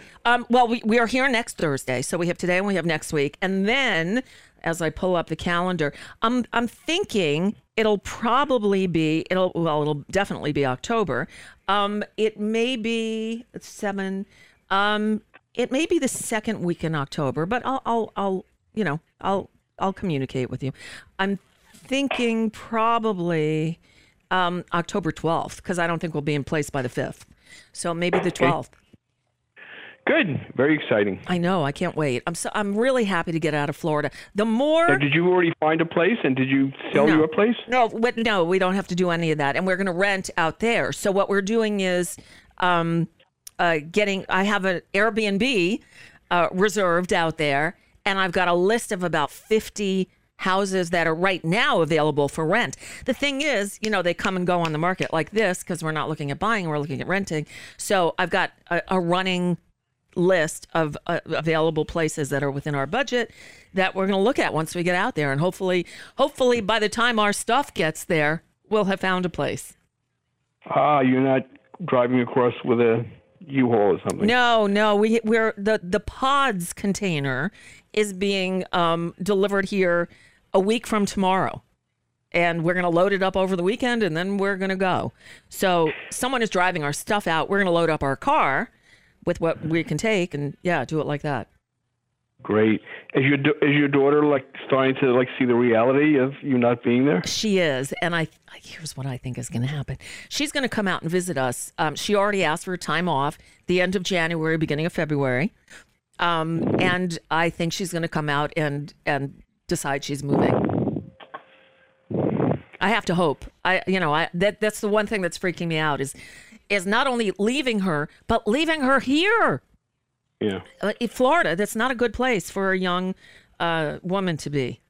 Well, we are here next Thursday. So we have today and we have next week. And then as I pull up the calendar, I'm thinking it'll definitely be October. It may be seven. It may be the second week in October, but I'll communicate with you. I'm thinking probably October 12th because I don't think we'll be in place by the 5th. So maybe the 12th. Good. Very exciting. I know. I can't wait. I'm really happy to get out of Florida. The more... So did you already find a place and did you sell your place? No, we don't have to do any of that. And we're going to rent out there. So what we're doing is I have an Airbnb reserved out there and I've got a list of about 50 houses that are right now available for rent. The thing is, you know, they come and go on the market like this because we're not looking at buying, we're looking at renting. So I've got a running list of available places that are within our budget that we're going to look at once we get out there. And hopefully by the time our stuff gets there, we'll have found a place. You're not driving across with a U-Haul or something? No. We're the pods container is being delivered here a week from tomorrow. And we're going to load it up over the weekend and then we're going to go. So someone is driving our stuff out. We're going to load up our car with what we can take and do it like that. Great. Is your daughter starting to see the reality of you not being there? She is, and here's what I think is going to happen. She's going to come out and visit us. She already asked for time off the end of January, beginning of February, and I think she's going to come out and decide she's moving. I have to hope. That's the one thing that's freaking me out is not only leaving her, but leaving her here. Yeah. In Florida, that's not a good place for a young woman to be.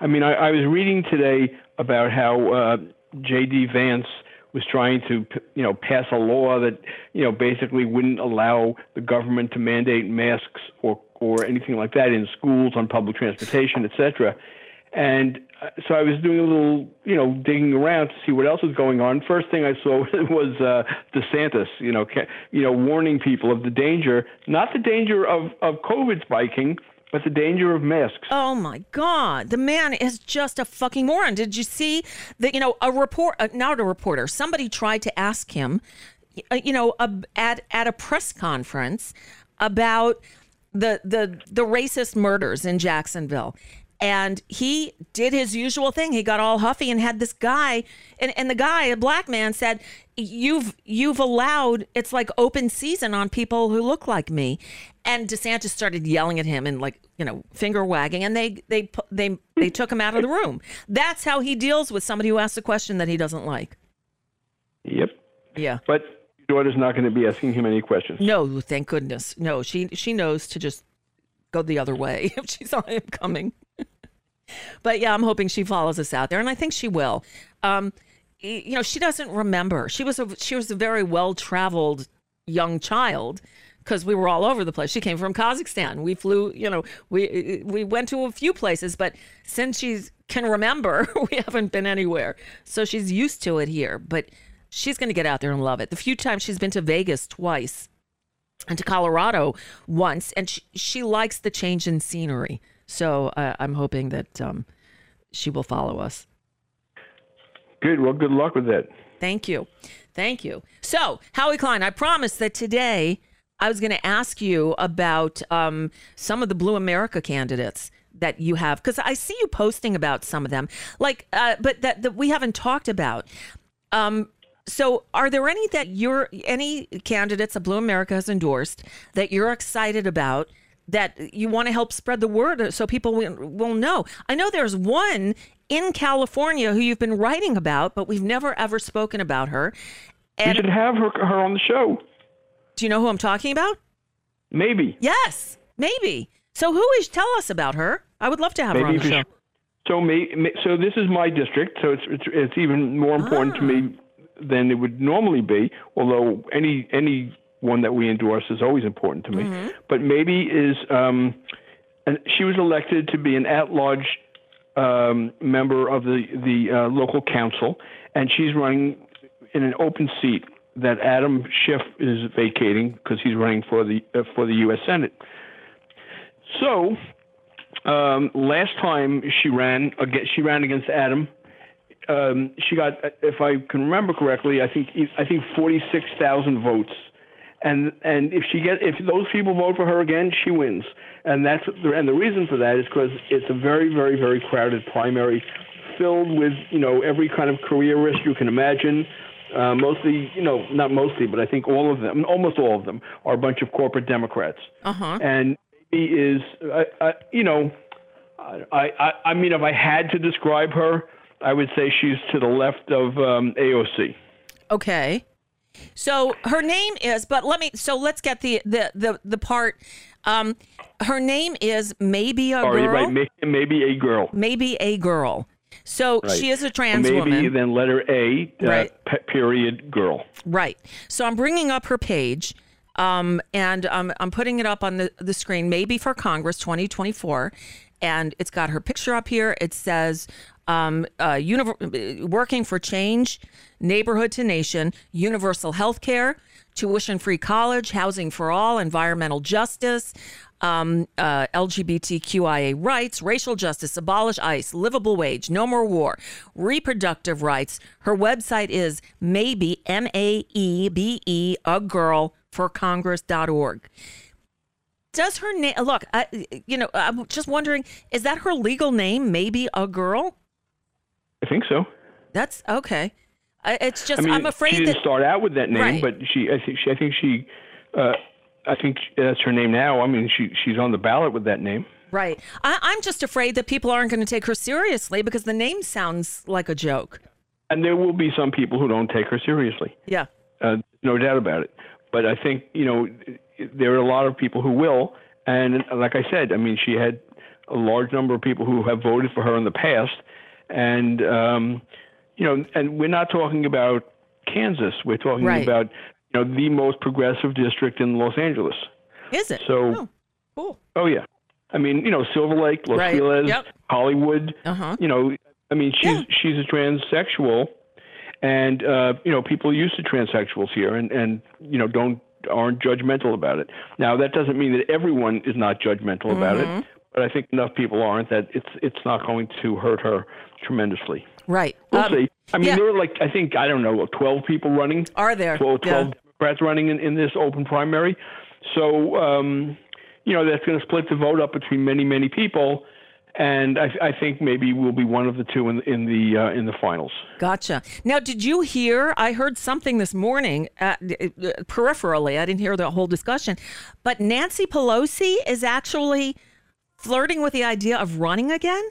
I mean, I was reading today about how J.D. Vance was trying to, pass a law that, basically wouldn't allow the government to mandate masks or anything like that in schools, on public transportation, et cetera. And so I was doing a little, digging around to see what else was going on. First thing I saw was DeSantis, warning people of the danger, not the danger of COVID spiking, but the danger of masks. Oh, my God. The man is just a fucking moron. Did you see that, somebody tried to ask him, at a press conference about the racist murders in Jacksonville. And he did his usual thing. He got all huffy and had this guy. And the guy, a black man, said, you've allowed, it's like open season on people who look like me. And DeSantis started yelling at him and finger wagging. And they took him out of the room. That's how he deals with somebody who asks a question that he doesn't like. Yep. Yeah. But your daughter's not going to be asking him any questions. No, thank goodness. No, she knows to just go the other way if she saw him coming. But yeah, I'm hoping she follows us out there, and I think she will. She doesn't remember. She was a very well-traveled young child because we were all over the place. She came from Kazakhstan. We flew, we went to a few places, but since she can remember, we haven't been anywhere. So she's used to it here, but she's going to get out there and love it. The few times she's been to Vegas twice and to Colorado once, and she likes the change in scenery. So I'm hoping that she will follow us. Good. Well, good luck with that. Thank you. Thank you. So, Howie Klein, I promised that today I was going to ask you about some of the Blue America candidates that you have, because I see you posting about some of them, but that we haven't talked about. So are there any candidates that Blue America has endorsed that you're excited about, that you want to help spread the word so people will know? I know there's one in California who you've been writing about, but we've never, ever spoken about her. And you should have her on the show. Do you know who I'm talking about? Maybe. Yes, maybe. So tell us about her. I would love to have her on the show. So this is my district, so it's even more important to me than it would normally be, although any one that we endorse is always important to me. Mm-hmm. But Maebe is, she was elected to be an at-large member of the local council, and she's running in an open seat that Adam Schiff is vacating because he's running for the U.S. Senate. So last time she ran against Adam. She got, if I can remember correctly, I think 46,000 votes. And if those people vote for her again, she wins. And the reason for that is because it's a very, very, very crowded primary, filled with every kind of careerist you can imagine. Not mostly, but I think all of them, almost all of them, are a bunch of corporate Democrats. Uh-huh. And she is, I mean, if I had to describe her, I would say she's to the left of AOC. Okay. So her name is, let's get the part. Her name is Maebe Agirl. Sorry, right, Maebe Agirl. Maebe Agirl. So right. She is a trans woman. Maebe, then letter A, right. Period, girl. Right. So I'm bringing up her page, and I'm putting it up on the screen, Maebe for Congress 2024. And it's got her picture up here. It says, working for change, neighborhood to nation, universal health care, tuition-free college, housing for all, environmental justice, LGBTQIA rights, racial justice, abolish ICE, livable wage, no more war, reproductive rights. Her website is Maebe, M-A-E-B-E, agirlforcongress.org. Does her name, look, I'm just wondering, is that her legal name, Maebe Agirl? I think so. That's okay. It's just, I'm afraid she didn't start out with that name, right. But I think that's her name now. I mean, she's on the ballot with that name. Right. I'm just afraid that people aren't going to take her seriously because the name sounds like a joke. And there will be some people who don't take her seriously. Yeah. No doubt about it. But I think, there are a lot of people who will. And like I said, I mean, she had a large number of people who have voted for her in the past. And, and we're not talking about Kansas. We're talking right. about, the most progressive district in Los Angeles. Is it? So, oh, cool. Oh, yeah. I mean, you know, Silver Lake, Los Feliz, Hollywood, you know, I mean, she's a transsexual, and, you know, people are used to transsexuals here and, you know, aren't judgmental about it. Now, that doesn't mean that everyone is not judgmental about it, but I think enough people aren't that it's not going to hurt her tremendously. Right. We'll see. I mean, there are like, I think, I don't know, 12 people running. Are there? 12 Democrats running in this open primary. So, you know, that's going to split the vote up between many, many people. And I think maybe we'll be one of the two in the finals. Gotcha. Now, did you hear? I heard something this morning peripherally. I didn't hear the whole discussion. But Nancy Pelosi is actually flirting with the idea of running again.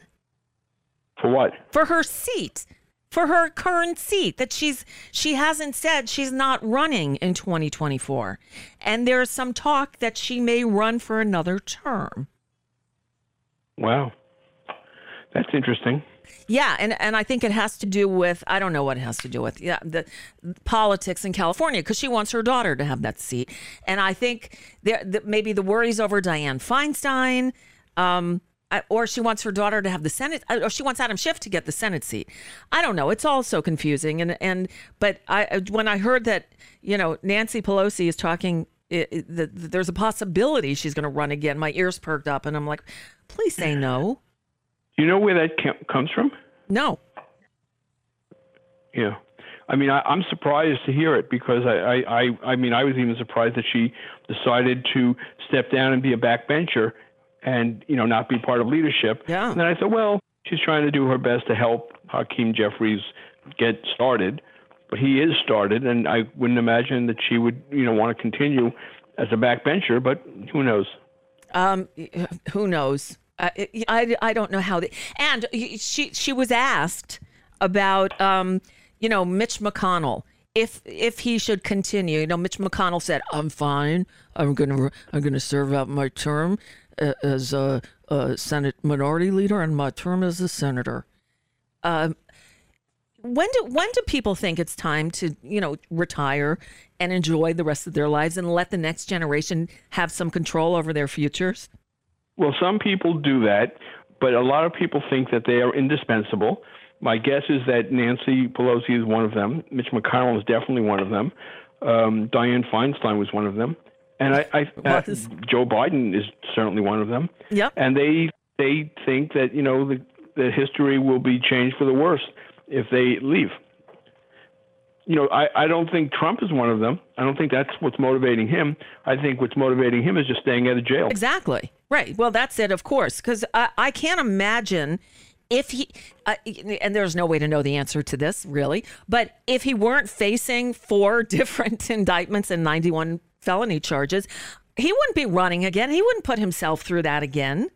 For what? For her seat. For her current seat that she hasn't said she's not running in 2024. And there's some talk that she may run for another term. Wow. That's interesting. Yeah, and I think it has to do with, I don't know what it has to do with, the politics in California, because she wants her daughter to have that seat. And I think maybe the worries over Dianne Feinstein, or she wants her daughter to have the Senate, or she wants Adam Schiff to get the Senate seat. I don't know. It's all so confusing. But when I heard that, you know, Nancy Pelosi is talking, there's a possibility she's going to run again, my ears perked up, and I'm like, please say no. You know where that comes from? No. Yeah. I mean, I'm surprised to hear it because I mean, I was even surprised that she decided to step down and be a backbencher and, you know, not be part of leadership. Yeah. And then I thought, well, she's trying to do her best to help Hakeem Jeffries get started, but he is started, and I wouldn't imagine that she would, you know, want to continue as a backbencher, but who knows? Who knows? I don't know how. And she was asked about, you know, Mitch McConnell, if he should continue. You know, Mitch McConnell said, I'm fine. I'm gonna serve out my term as a Senate minority leader and my term as a senator. When do people think it's time to, you know, retire and enjoy the rest of their lives and let the next generation have some control over their futures? Well, some people do that, but a lot of people think that they are indispensable. My guess is that Nancy Pelosi is one of them. Mitch McConnell is definitely one of them. Dianne Feinstein was one of them. And Joe Biden is certainly one of them. Yep. And they think that, you know, the history will be changed for the worse if they leave. You know, I don't think Trump is one of them. I don't think that's what's motivating him. I think what's motivating him is just staying out of jail. Exactly. Right. Well, that's it, of course, because I can't imagine if he and there's no way to know the answer to this, really. But if he weren't facing 4 different indictments and 91 felony charges, he wouldn't be running again. He wouldn't put himself through that again.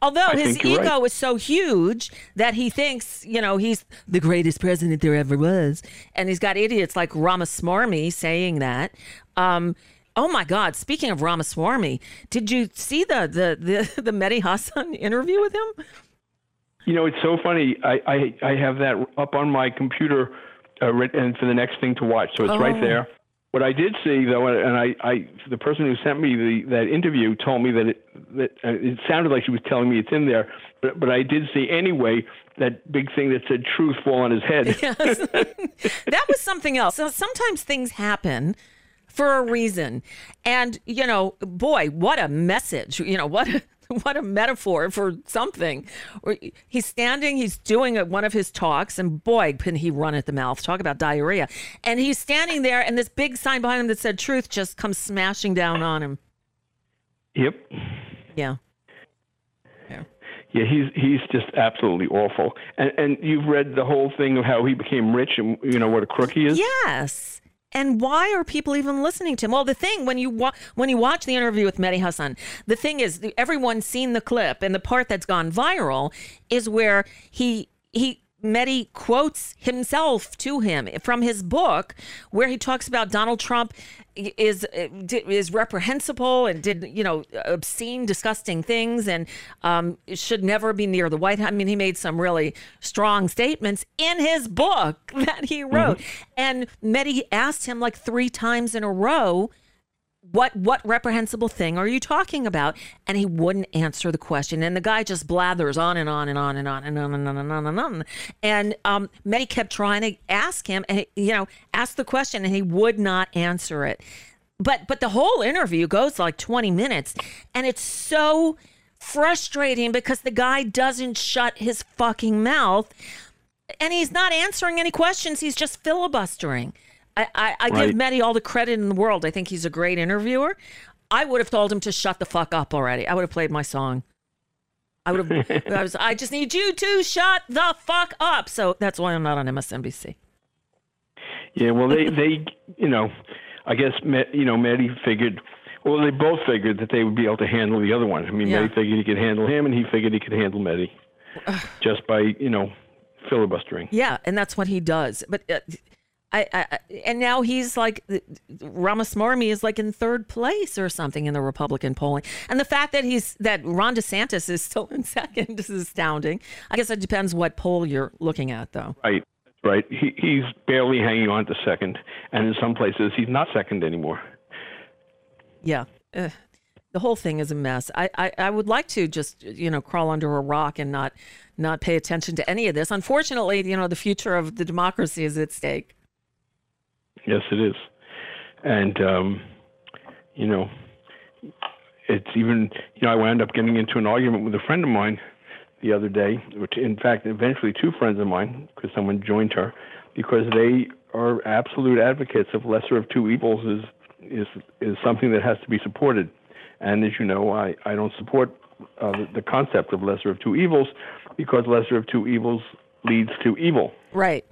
Although his ego is so huge that he thinks, you know, he's the greatest president there ever was. And he's got idiots like Ramaswamy saying that. Oh, my God. Speaking of Ramaswamy, did you see the Mehdi Hasan interview with him? You know, it's so funny. I have that up on my computer and for the next thing to watch. So it's right there. What I did see, though, and the person who sent me that interview told me that it sounded like she was telling me it's in there, but I did see anyway that big thing that said truth fall on his head. Yes. That was something else. So sometimes things happen for a reason. And, you know, boy, what a message, you know, what a metaphor for something. He's standing, he's doing one of his talks, and boy, can he run at the mouth. Talk about diarrhea. And he's standing there, and this big sign behind him that said truth just comes smashing down on him. Yep. Yeah. Yeah, he's just absolutely awful. And you've read the whole thing of how he became rich and, you know, what a crook he is? Yes. And why are people even listening to him? Well, the thing, when you watch the interview with Mehdi Hasan, the thing is, everyone's seen the clip, and the part that's gone viral is where Mehdi quotes himself to him from his book, where he talks about Donald Trump is reprehensible and did, you know, obscene, disgusting things, and should never be near the White House. I mean, he made some really strong statements in his book that he wrote. Mm-hmm. And Mehdi asked him like 3 times in a row What reprehensible thing are you talking about? And he wouldn't answer the question. And the guy just blathers on and on and on and on and on and on and on and on. And Mehdi kept trying to ask him, and ask the question, and he would not answer it. But the whole interview goes like 20 minutes, and it's so frustrating because the guy doesn't shut his fucking mouth, and he's not answering any questions. He's just filibustering. I give Mehdi all the credit in the world. I think he's a great interviewer. I would have told him to shut the fuck up already. I would have played my song. I would have. I just need you to shut the fuck up. So that's why I'm not on MSNBC. Yeah, well, they I guess Mehdi figured. Well, they both figured that they would be able to handle the other one. I mean, Mehdi figured he could handle him, and he figured he could handle Mehdi just by filibustering. Yeah, and that's what he does. But. And now he's like, Ramaswamy is like in third place or something in the Republican polling. And the fact that that Ron DeSantis is still in second is astounding. I guess it depends what poll you're looking at, though. Right. He's barely hanging on to second. And in some places, he's not second anymore. Yeah. The whole thing is a mess. I would like to just, crawl under a rock and not pay attention to any of this. Unfortunately, the future of the democracy is at stake. Yes, it is. And, it's even, I wound up getting into an argument with a friend of mine the other day, which, in fact, eventually two friends of mine, because someone joined her, because they are absolute advocates of lesser of two evils is something that has to be supported. And as you know, I don't support the concept of lesser of two evils because lesser of two evils leads to evil. Right.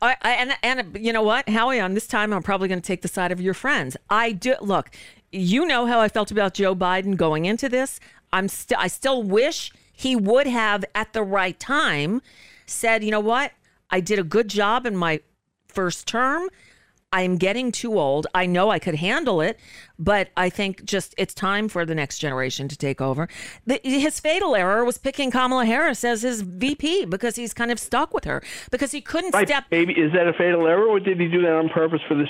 And you know what, Howie, on this time, I'm probably going to take the side of your friends. I do. Look, how I felt about Joe Biden going into this. I still wish he would have at the right time said, you know what, I did a good job in my first term. I'm getting too old. I know I could handle it, but I think just it's time for the next generation to take over. His fatal error was picking Kamala Harris as his VP because he's kind of stuck with her because he couldn't step. Maybe is that a fatal error, or did he do that on purpose for this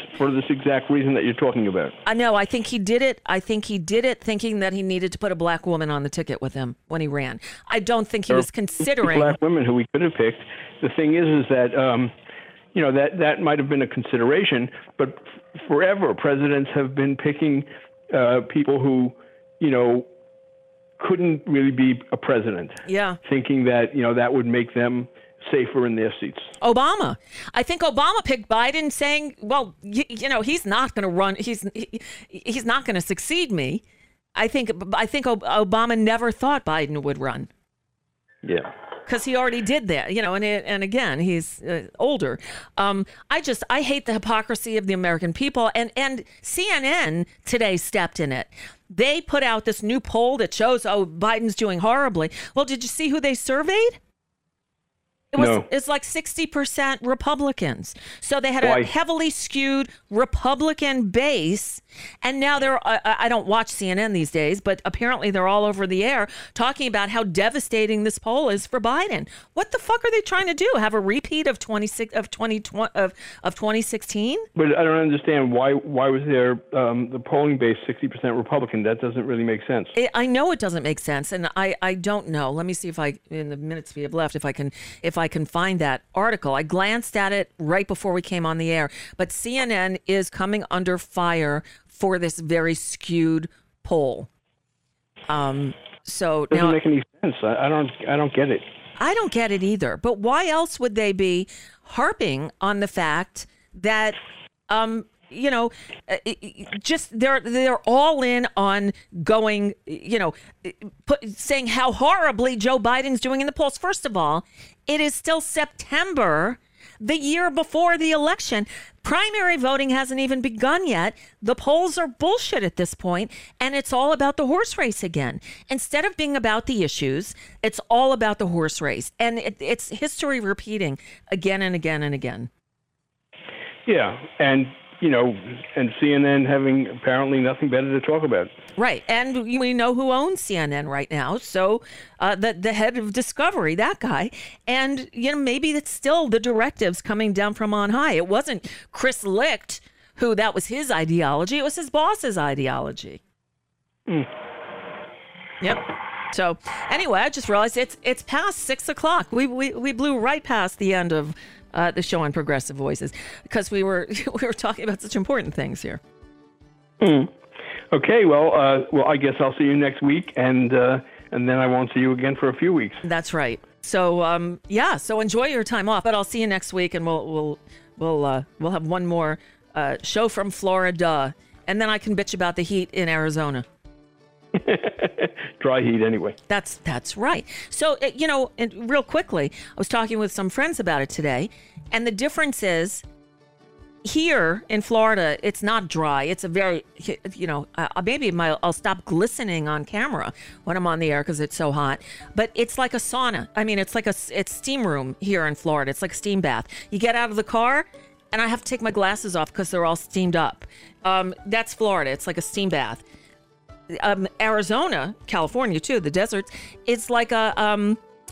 exact reason that you're talking about? I know. I think he did it. I think he did it thinking that he needed to put a black woman on the ticket with him when he ran. I don't think he was considering black women who we could have picked. The thing is that. That might have been a consideration, but forever presidents have been picking people who, couldn't really be a president. Yeah. Thinking that, that would make them safer in their seats. Obama. I think Obama picked Biden saying, well, he's not going to run. He's not going to succeed me. I think Obama never thought Biden would run. Yeah. Because he already did that, and again, he's older. I hate the hypocrisy of the American people. And CNN today stepped in it. They put out this new poll that shows, Biden's doing horribly. Well, did you see who they surveyed? It's like 60% Republicans. So they had a heavily skewed Republican base. And now they're, I don't watch CNN these days, but apparently they're all over the air talking about how devastating this poll is for Biden. What the fuck are they trying to do? Have a repeat of 2016? But I don't understand why was there the polling base 60% Republican? That doesn't really make sense. I know it doesn't make sense. And I don't know. Let me see if in the minutes we have left, if I can find that article. I glanced at it right before we came on the air, but CNN is coming under fire for this very skewed poll. So it doesn't make any sense. I don't get it. I don't get it either. But why else would they be harping on the fact that, just they're all in on going, saying how horribly Joe Biden's doing in the polls. First of all, it is still September, the year before the election. Primary voting hasn't even begun yet. The polls are bullshit at this point, and it's all about the horse race again. Instead of being about the issues, it's all about the horse race. And it's history repeating again and again and again. Yeah, and CNN having apparently nothing better to talk about. Right. And we know who owns CNN right now. So the head of Discovery, that guy. And, maybe it's still the directives coming down from on high. It wasn't Chris Licht who that was his ideology. It was his boss's ideology. Mm. Yep. So anyway, I just realized it's past 6 o'clock. We blew right past the end of the show on Progressive Voices because we were talking about such important things here. Mm. Okay. Well, I guess I'll see you next week, and then I won't see you again for a few weeks. That's right. So so enjoy your time off. But I'll see you next week, and we'll have one more show from Florida, and then I can bitch about the heat in Arizona. Dry heat anyway. That's right. So, and real quickly, I was talking with some friends about it today, and the difference is here in Florida, it's not dry. It's a very, maybe I'll stop glistening on camera when I'm on the air because it's so hot, but it's like a sauna. I mean, it's steam room here in Florida. It's like a steam bath. You get out of the car, and I have to take my glasses off because they're all steamed up. That's Florida. It's like a steam bath. Arizona, California too, the deserts, it's like a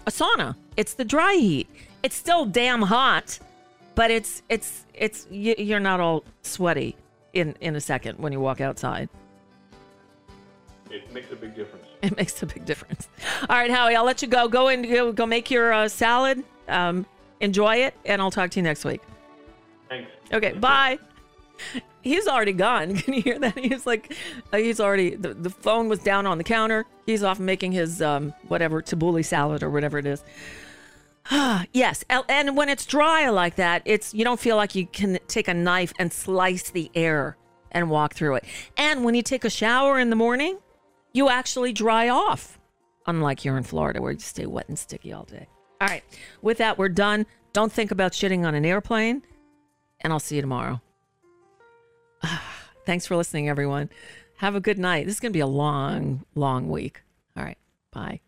sauna. It's the dry heat. It's still damn hot, but it's you're not all sweaty in a second when you walk outside. It makes a big difference. It makes a big difference. All right, Howie, I'll let you go. Go make your salad. Enjoy it, and I'll talk to you next week. Thanks. Okay, bye. He's already gone. Can you hear that? He's like, he's already, the phone was down on the counter. He's off making his whatever tabbouleh salad or whatever it is. Yes. And when it's dry like that, you don't feel like you can take a knife and slice the air and walk through it. And when you take a shower in the morning, you actually dry off. Unlike here in Florida where you stay wet and sticky all day. All right. With that, we're done. Don't think about shitting on an airplane. And I'll see you tomorrow. Thanks for listening, everyone. Have a good night. This is going to be a long, long week. All right. Bye.